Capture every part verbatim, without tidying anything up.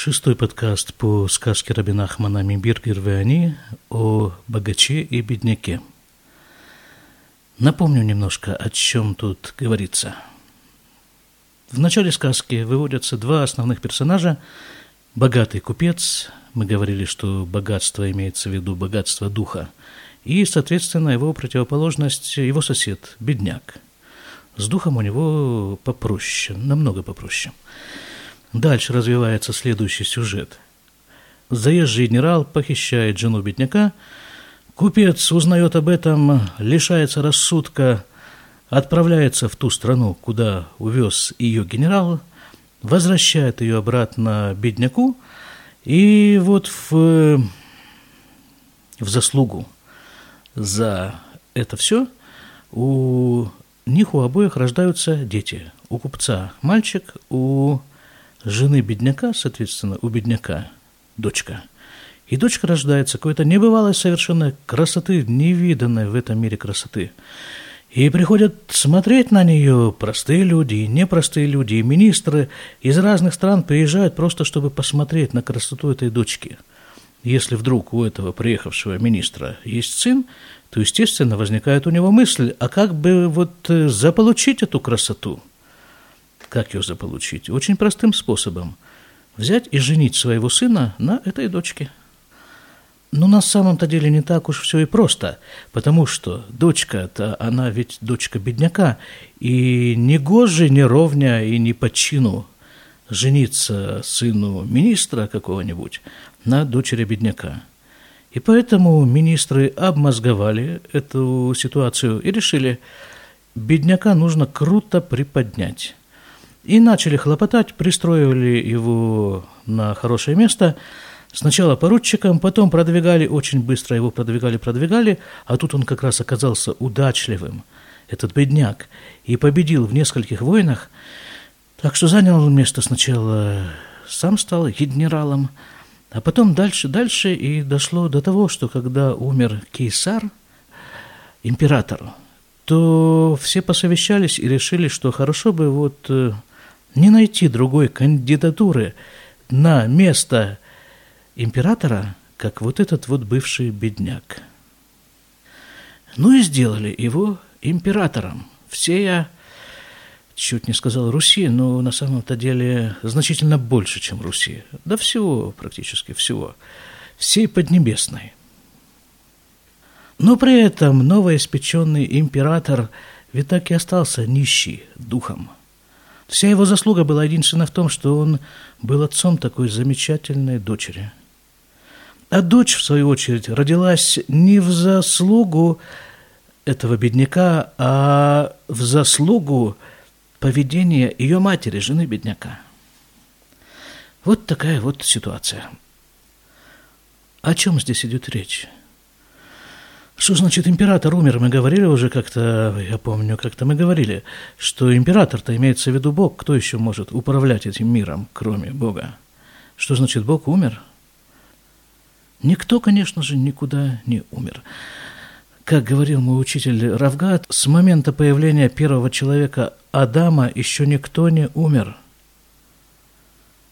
Шестой подкаст по сказке Рабби Нахмана «Бюргер и бедняк» о богаче и бедняке. Напомню немножко, о чем тут говорится. В начале сказки выводятся два основных персонажа. Богатый купец, мы говорили, что богатство имеется в виду богатство духа, и, соответственно, его противоположность, его сосед, бедняк. С духом у него попроще, намного попроще. Дальше развивается следующий сюжет. Заезжий генерал похищает жену бедняка. Купец узнает об этом, лишается рассудка, отправляется в ту страну, куда увез ее генерал, возвращает ее обратно бедняку. И вот в, в заслугу за это все у них у обоих рождаются дети. У купца мальчик, у жены бедняка, соответственно, у бедняка дочка. И дочка рождается какой-то небывалой совершенно красоты, невиданной в этом мире красоты. И приходят смотреть на нее простые люди, и непростые люди, и министры из разных стран приезжают просто, чтобы посмотреть на красоту этой дочки. Если вдруг у этого приехавшего министра есть сын, то, естественно, возникает у него мысль, а как бы вот заполучить эту красоту? Как ее заполучить? Очень простым способом. Взять и женить своего сына на этой дочке. Но на самом-то деле не так уж все и просто, потому что дочка-то, она ведь дочка бедняка, и не гоже, не ровня и не по чину жениться сыну министра какого-нибудь на дочери бедняка. И поэтому министры обмозговали эту ситуацию и решили, бедняка нужно круто приподнять. И начали хлопотать, пристроили его на хорошее место, сначала поручиком, потом продвигали, очень быстро его продвигали, продвигали, а тут он как раз оказался удачливым, этот бедняк, и победил в нескольких войнах, так что занял место сначала, сам стал генералом, а потом дальше, дальше, и дошло до того, что когда умер кейсар, император, то все посовещались и решили, что хорошо бы вот... не найти другой кандидатуры на место императора, как вот этот вот бывший бедняк. Ну и сделали его императором. Всея, чуть не сказал Руси, но на самом-то деле значительно больше, чем Руси. Да всего, практически всего. Всей Поднебесной. Но при этом новоиспеченный император ведь так и остался нищий духом. Вся его заслуга была единственна в том, что он был отцом такой замечательной дочери. А дочь, в свою очередь, родилась не в заслугу этого бедняка, а в заслугу поведения ее матери, жены бедняка. Вот такая вот ситуация. О чем здесь идет речь? Что значит император умер? Мы говорили уже как-то, я помню, как-то мы говорили, что император-то имеется в виду Бог. Кто еще может управлять этим миром, кроме Бога? Что значит Бог умер? Никто, конечно же, никуда не умер. Как говорил мой учитель Рав Гад, с момента появления первого человека Адама еще никто не умер.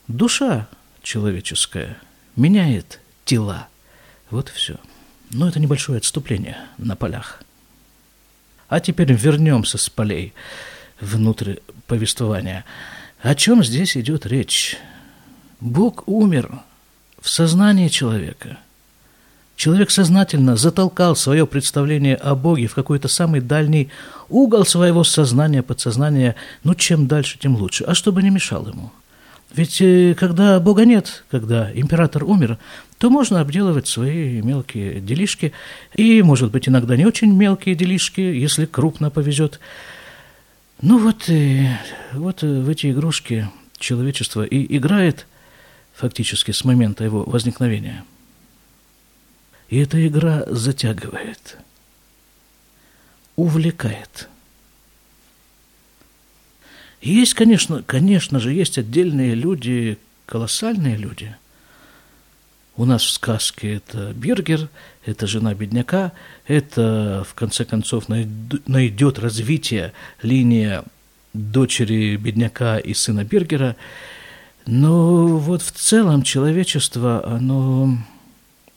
Душа человеческая меняет тела. Вот и все. Но это небольшое отступление на полях. А теперь вернемся с полей внутрь повествования. О чем здесь идет речь? Бог умер в сознании человека. Человек сознательно затолкал свое представление о Боге в какой-то самый дальний угол своего сознания, подсознания. Ну, чем дальше, тем лучше. А чтобы не мешал ему. Ведь когда Бога нет, когда император умер, то можно обделывать свои мелкие делишки, и, может быть, иногда не очень мелкие делишки, если крупно повезет. Ну вот, и, вот в эти игрушки человечество и играет фактически с момента его возникновения. И эта игра затягивает, увлекает. Есть, конечно, конечно же, есть отдельные люди, колоссальные люди. У нас в сказке это Бюргер, это жена бедняка, это, в конце концов, найдет развитие линия дочери бедняка и сына Бюргера. Но вот в целом человечество, оно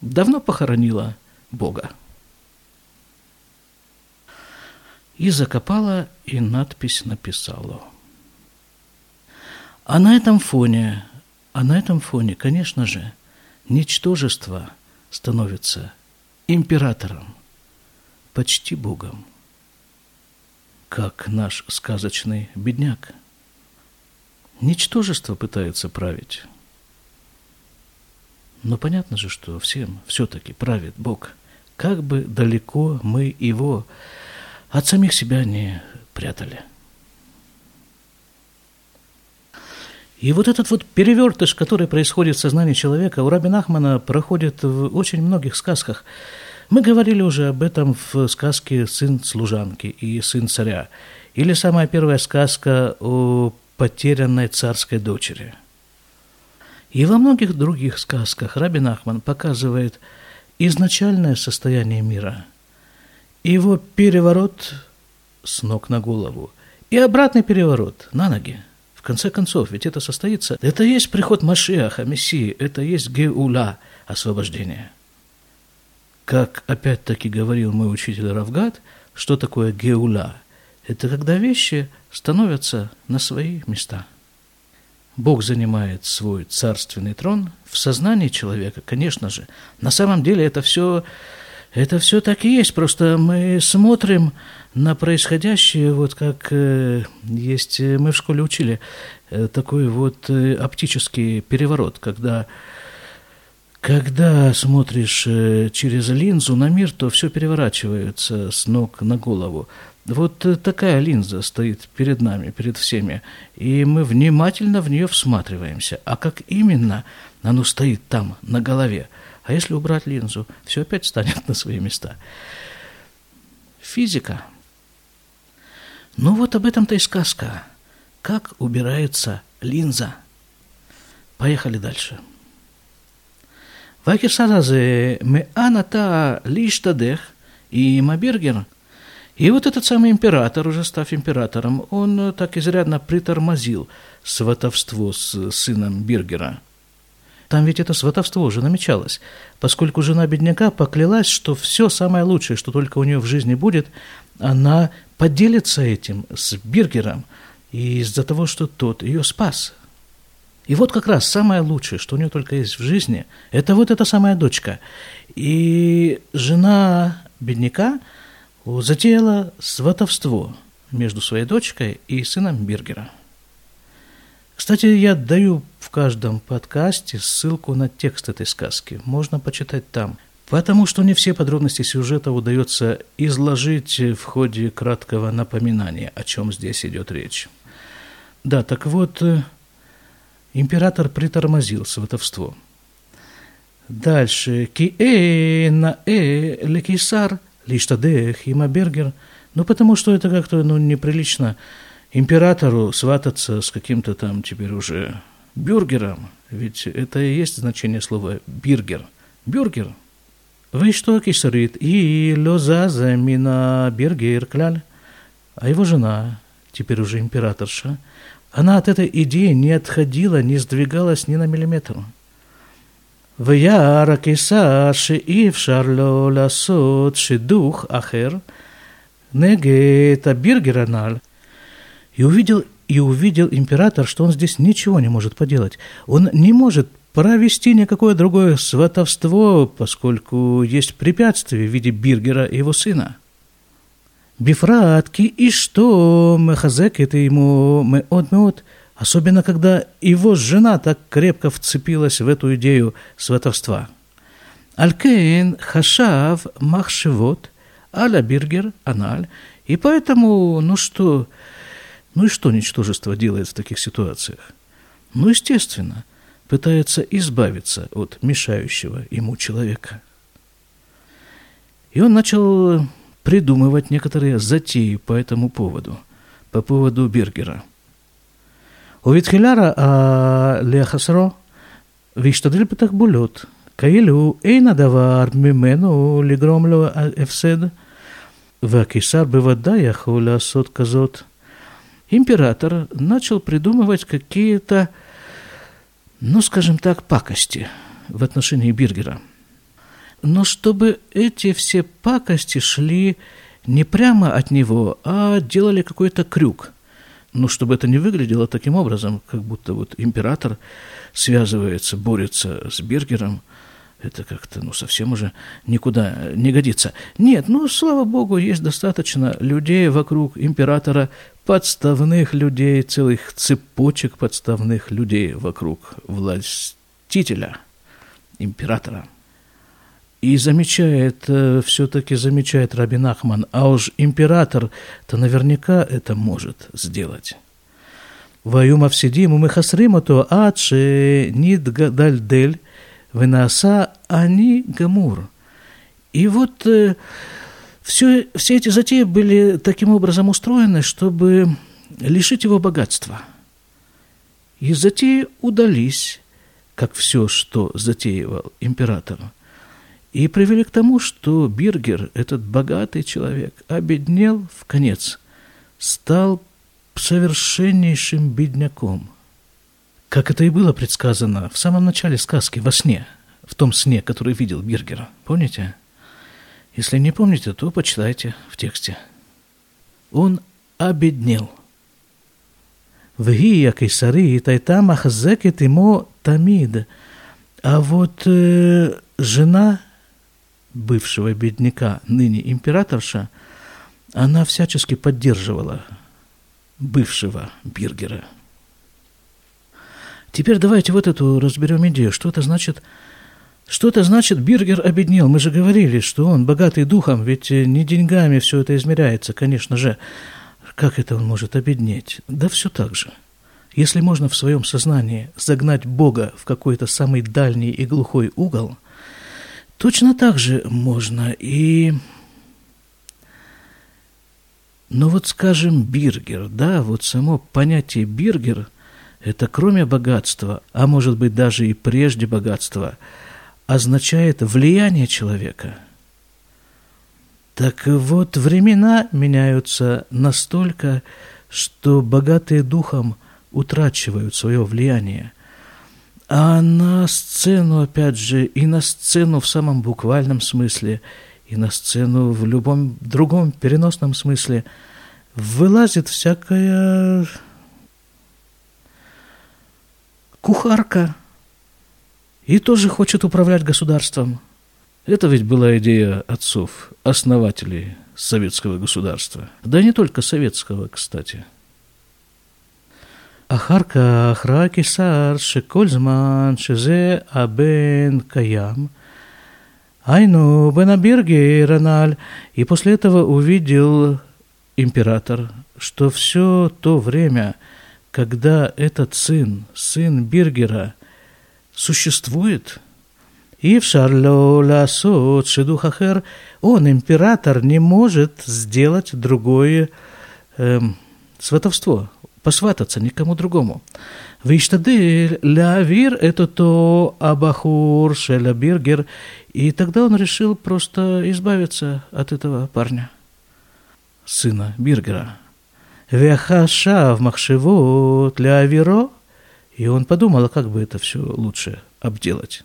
давно похоронило Бога. И закопало, и надпись написало. А на этом фоне, а на этом фоне, конечно же, ничтожество становится императором, почти богом, как наш сказочный бедняк. Ничтожество пытается править. Но понятно же, что всем все-таки правит Бог. Как бы далеко мы его от самих себя не прятали. И вот этот вот перевертыш, который происходит в сознании человека, у Рабби Нахмана проходит в очень многих сказках. Мы говорили уже об этом в сказке «Сын служанки» и «Сын царя». Или самая первая сказка о потерянной царской дочери. И во многих других сказках Рабби Нахман показывает изначальное состояние мира. Его переворот с ног на голову и обратный переворот на ноги. В конце концов, ведь это состоится. Это есть приход Машиаха, Мессии, это есть Геуля, освобождение. Как опять-таки говорил мой учитель Рав Гад, что такое Геуля? Это когда вещи становятся на свои места. Бог занимает свой царственный трон в сознании человека, конечно же. На самом деле это все, это все так и есть. Просто мы смотрим на происходящее, вот как есть, мы в школе учили, такой вот оптический переворот, когда, когда смотришь через линзу на мир, то все переворачивается с ног на голову. Вот такая линза стоит перед нами, перед всеми, и мы внимательно в нее всматриваемся. А как именно оно стоит там, на голове? А если убрать линзу, все опять станет на свои места. Физика. Ну вот об этом-то и сказка. Как убирается линза? Поехали дальше. Вакисаразе меаната лиштадех и мабиргер. И вот этот самый император, уже став императором, он так изрядно притормозил сватовство с сыном Бюргера. Там ведь это сватовство уже намечалось, поскольку жена бедняка поклялась, что все самое лучшее, что только у нее в жизни будет, она поделится этим с Бюргером из-за того, что тот ее спас. И вот как раз самое лучшее, что у нее только есть в жизни, это вот эта самая дочка. И жена бедняка затеяла сватовство между своей дочкой и сыном Бюргера. Кстати, я даю в каждом подкасте ссылку на текст этой сказки. Можно почитать там. Потому что не все подробности сюжета удается изложить в ходе краткого напоминания, о чем здесь идет речь. Да, так вот, император притормозил сватовство. Дальше. «Ки-э на э лекисар». Лиштадех и Мабергер, ну потому что это как-то ну, неприлично императору свататься с каким-то там теперь уже бюргером, ведь это и есть значение слова бюргер. Бюргер. Вы что, кисарит, и лозаза мина бергер кляль. А его жена, теперь уже императорша, она от этой идеи не отходила, не сдвигалась ни на миллиметр. «Вяра кисар шиив шарло ласот шидух ахер негета биргераналь». И увидел, и увидел император, что он здесь ничего не может поделать. Он не может провести никакое другое сватовство, поскольку есть препятствие в виде Бюргера и его сына. «Бифратки и что мехазек это ему меот-меот». Особенно, когда его жена так крепко вцепилась в эту идею сватовства. «Алькейн хашав махшевот аля биргер аналь». И поэтому, ну что, ну и что ничтожество делает в таких ситуациях? Ну, естественно, пытается избавиться от мешающего ему человека. И он начал придумывать некоторые затеи по этому поводу, по поводу Бюргера. У Витхиляра Лехасро Виштадель Патахбулет Каилю Эйнадавар Мимену Лигромлю Эфсед Вакисар Бывадая Хуля Сот Казот. Император начал придумывать какие-то ну, скажем так, пакости в отношении Бюргера. Но чтобы эти все пакости шли не прямо от него, а делали какой-то крюк. Ну, чтобы это не выглядело таким образом, как будто вот император связывается, борется с Бюргером. Это как-то, ну, совсем уже никуда не годится. Нет, ну, слава богу, есть достаточно людей вокруг императора, подставных людей, целых цепочек подставных людей вокруг властителя, императора. И замечает, все-таки замечает Рабби Нахман, а уж император-то наверняка это может сделать. «Ваюма всидиму мехасримату адши нидгадальдель венаса ани гамур». И вот э, все, все эти затеи были таким образом устроены, чтобы лишить его богатства. И затеи удались, как все, что затеивал император. И привели к тому, что Бюргер, этот богатый человек, обеднел в конец, стал совершеннейшим бедняком. Как это и было предсказано в самом начале сказки, во сне, в том сне, который видел Бюргер. Помните? Если не помните, то почитайте в тексте. Он обеднел. «Вги, як и сари, и тайтам ахзекет ему тамид». А вот э, жена бывшего бедняка, ныне императорша, она всячески поддерживала бывшего Бюргера. Теперь давайте вот эту разберем идею. Что это значит? Что это значит Бюргер обеднел? Мы же говорили, что он богатый духом, ведь не деньгами все это измеряется, конечно же. Как это он может обеднеть? Да все так же. Если можно в своем сознании загнать Бога в какой-то самый дальний и глухой угол, точно так же можно и... Но вот, скажем, Бюргер, да, вот само понятие Бюргер – это кроме богатства, а может быть даже и прежде богатства, означает влияние человека. Так вот, времена меняются настолько, что богатые духом утрачивают свое влияние. А на сцену, опять же, и на сцену в самом буквальном смысле, и на сцену в любом другом переносном смысле вылазит всякая кухарка и тоже хочет управлять государством. Это ведь была идея отцов, основателей советского государства. Да не только советского, кстати. Ахарка Ахракисар Шикользман Шизе Абен Каям Айну Бенаберге Рональ. И после этого увидел император, что все то время, когда этот сын, сын Бюргера, существует, и в Шарло Ласот Шидухахер, он, император, не может сделать другое э, сватовство, посвататься никому другому. «Виштадель лявир это то абахур шеля Бюргер». И тогда он решил просто избавиться от этого парня, сына Бюргера. «Вяхаша в махшевот лявиро». И он подумал, а как бы это все лучше обделать.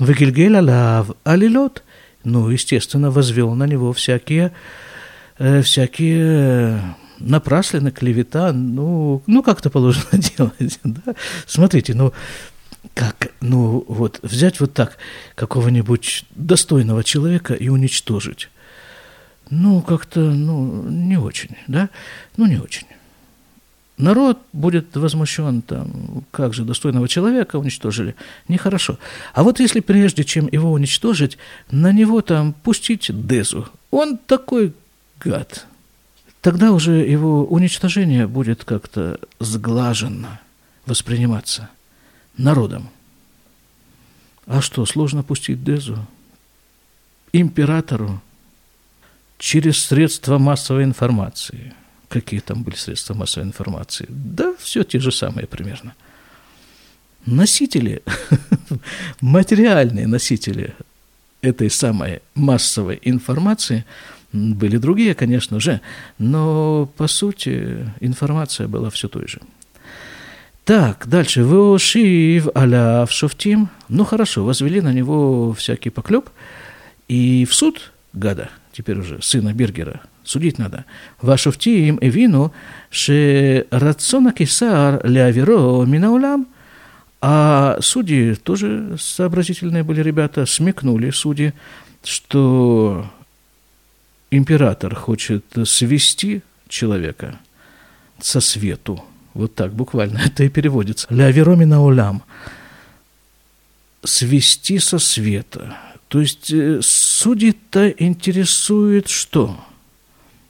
«Вегельгель алав алилот». Ну, естественно, возвел на него всякие... Э, всякие... напраслина, клевета, ну, ну как-то положено делать, да? Смотрите, ну, как, ну, вот, взять вот так какого-нибудь достойного человека и уничтожить, ну, как-то, ну, не очень, да? Ну, не очень. Народ будет возмущен, там, как же достойного человека уничтожили, нехорошо. А вот если прежде, чем его уничтожить, на него, там, пустить дезу, он такой гад, тогда уже его уничтожение будет как-то сглаженно восприниматься народом. А что, сложно пустить дезу? Императору через средства массовой информации. Какие там были средства массовой информации? Да все те же самые примерно. Носители, материальные носители этой самой массовой информации – были другие, конечно же, но, по сути, информация была все той же. Так, дальше. «Вошив аля в шофтим». Ну, хорошо, возвели на него всякий поклеп. И в суд Гада, теперь уже сына Бюргера, судить надо. «Вашофтим эвину ше рацона кесар леаверо минаулям». А судьи тоже сообразительные были ребята, смекнули судьи, что император хочет свести человека со свету. Вот так буквально это и переводится. «Леаверо минаулям». Свести со света. То есть судьи-то интересует что?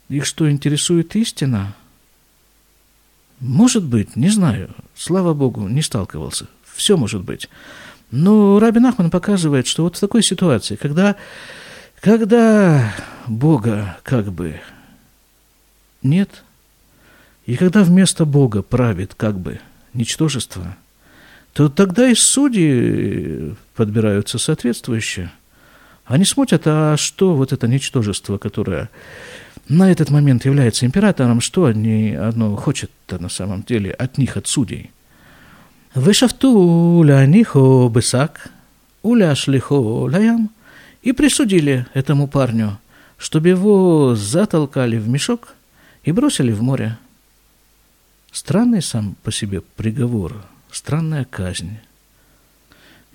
Их что, интересует истина? Может быть, не знаю. Слава Богу, не сталкивался. Все может быть. Но Рабби Нахман показывает, что вот в такой ситуации, когда, когда Бога как бы нет, и когда вместо Бога правит как бы ничтожество, то тогда и судьи подбираются соответствующие. Они смотрят, а что вот это ничтожество, которое на этот момент является императором, что они, оно хочет-то на самом деле от них, от судей. «Вышавту ля нихо бысак, уля шлихо лаям». И присудили этому парню, чтобы его затолкали в мешок и бросили в море. Странный сам по себе приговор. Странная казнь.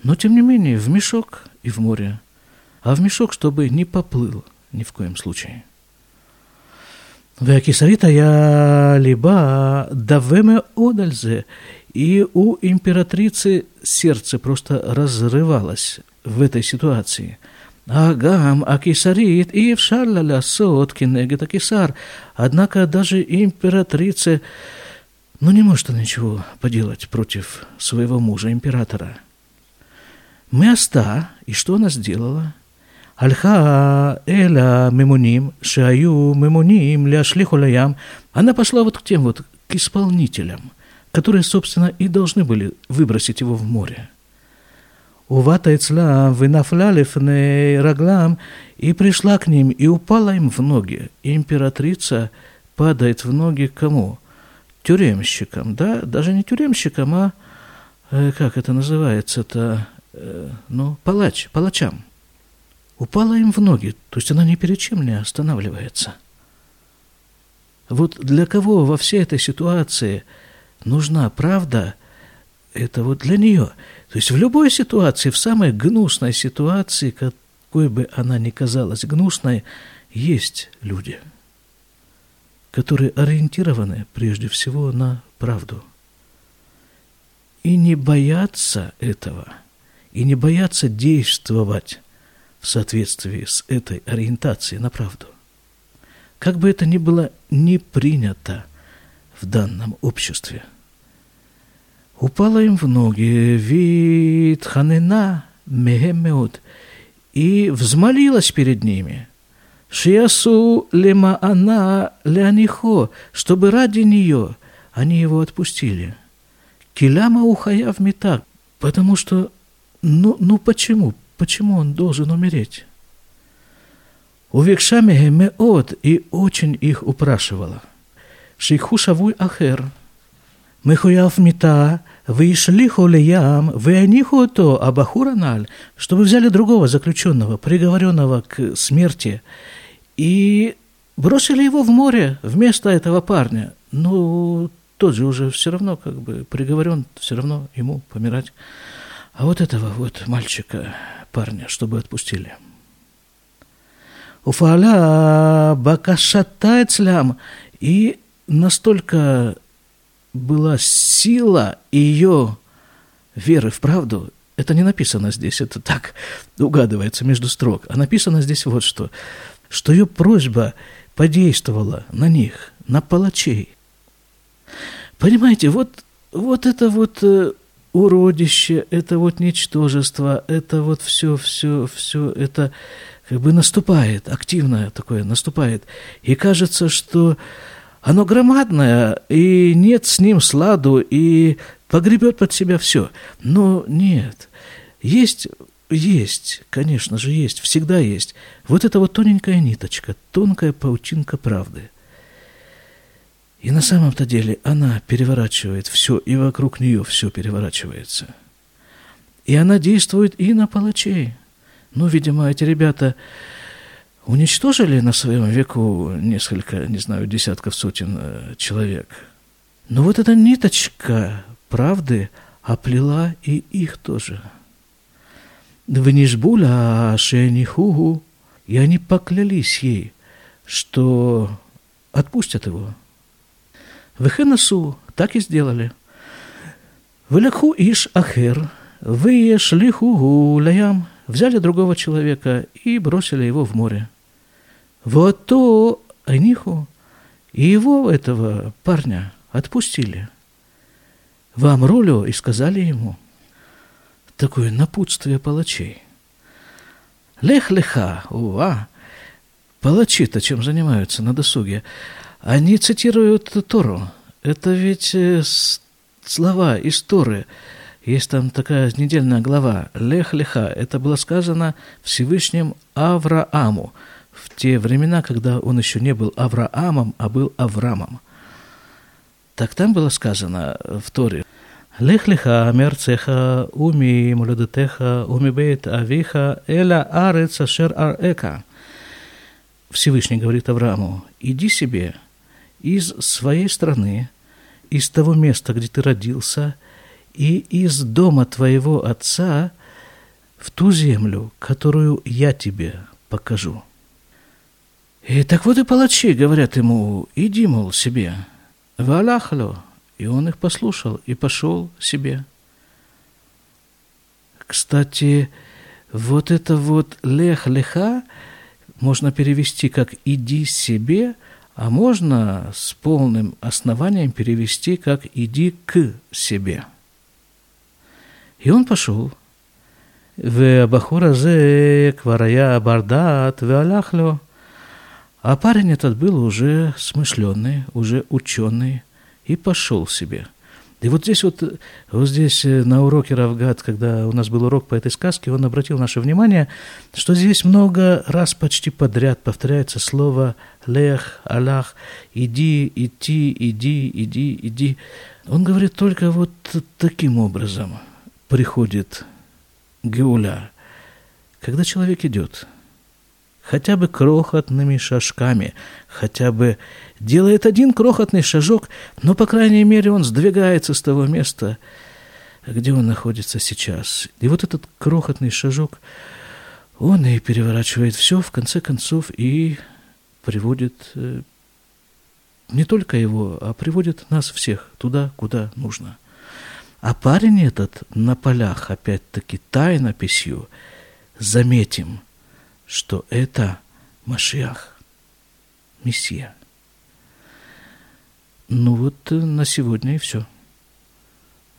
Но, тем не менее, в мешок и в море. А в мешок, чтобы не поплыл ни в коем случае. «Веакисарита я либа давеме одальзе». И у императрицы сердце просто разрывалось в этой ситуации. «Агам акисарит и вшарляля соткинега такисар». Однако даже императрице... Но не может она ничего поделать против своего мужа, императора. Меаста, и что она сделала? Альха эля мемуним, шаю мемуним ля шлихулаям. Она пошла вот к тем вот, к исполнителям, которые, собственно, и должны были выбросить его в море. Увата ицла вынафлялифне раглам, и пришла к ним, и упала им в ноги. И императрица падает в ноги кому? Тюремщиком, да, даже не тюремщиком, а, э, как это называется-то, э, ну, палач, палачам. Упала им в ноги, то есть она ни перед чем не останавливается. Вот для кого во всей этой ситуации нужна правда, это вот для нее. То есть в любой ситуации, в самой гнусной ситуации, какой бы она ни казалась гнусной, есть люди, которые ориентированы прежде всего на правду. И не боятся этого, и не боятся действовать в соответствии с этой ориентацией на правду. Как бы это ни было не принято в данном обществе. Упала им в ноги витханена мегемеот, и взмолилась перед ними. «Шиясу лема она леанихо», чтобы ради нее они его отпустили. «Киляма ухаяв метак», потому что, ну, ну почему, почему он должен умереть? «Увекшами гемеот», и очень их упрашивала. «Шейху шавуй ахер, мехуяв мета, вышлихо леям, выанихо то абахураналь», чтобы взяли другого заключенного, приговоренного к смерти, и бросили его в море вместо этого парня. Ну, тот же уже все равно как бы приговорен, все равно ему помирать. А вот этого вот мальчика, парня, чтобы отпустили. «Уфаля бакашатайцлям». И настолько была сила ее веры в правду, это не написано здесь, это так угадывается между строк, а написано здесь вот что, что ее просьба подействовала на них, на палачей. Понимаете, вот, вот это вот уродище, это вот ничтожество, это вот все, все, все, это как бы наступает, активное такое наступает, и кажется, что оно громадное, и нет с ним сладу, и погребет под себя все. Но нет. Есть, есть, конечно же, есть, всегда есть. Вот эта вот тоненькая ниточка, тонкая паутинка правды. И на самом-то деле она переворачивает все, и вокруг нее все переворачивается. И она действует и на палачей. Ну, видимо, эти ребята уничтожили на своем веку несколько, не знаю, десятков, сотен человек. Но вот эта ниточка правды оплела и их тоже. «Венишбуля шенихугу». И они поклялись ей, что отпустят его. «Вехенасу» – так и сделали. «Велеху иш ахер». «Выешлихугу лаям» – взяли другого человека и бросили его в море. «Вот то айниху» – и его, этого парня, отпустили. «Вам рулю» – и сказали ему. Такое напутствие палачей. «Лех-леха» – уа! Палачи-то чем занимаются на досуге? Они цитируют Тору. Это ведь слова из Торы. Есть там такая недельная глава «Лех-леха». Это было сказано Всевышним Аврааму в те времена, когда он еще не был Авраамом, а был Аврамом. Так там было сказано в Торе «Лех-леха мерцеха уми мулядетеха уми бейт авиха эля арец ашер ар-эка». Всевышний говорит Аврааму: «Иди себе из своей страны, из того места, где ты родился, и из дома твоего отца в ту землю, которую я тебе покажу». И так вот и палачи говорят ему: «Иди, мол, себе». «Валахло». И он их послушал и пошел себе. Кстати, вот это вот «лех-леха» можно перевести как «иди себе», а можно с полным основанием перевести как «иди к себе». И он пошел. А парень этот был уже смышленный, уже ученый, и пошел себе. И вот здесь вот, вот здесь на уроке Рав Гад, когда у нас был урок по этой сказке, он обратил наше внимание, что здесь много раз почти подряд повторяется слово «лех», «алах», «иди», «идти», «иди», «иди», «иди». Он говорит только вот таким образом. Приходит Геуля, когда человек идет хотя бы крохотными шажками, хотя бы делает один крохотный шажок, но, по крайней мере, он сдвигается с того места, где он находится сейчас. И вот этот крохотный шажок, он и переворачивает все, в конце концов, и приводит не только его, а приводит нас всех туда, куда нужно. А парень этот на полях, опять-таки, тайнописью, заметим, что это Машиах, Мессия. Ну вот на сегодня и все.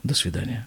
До свидания.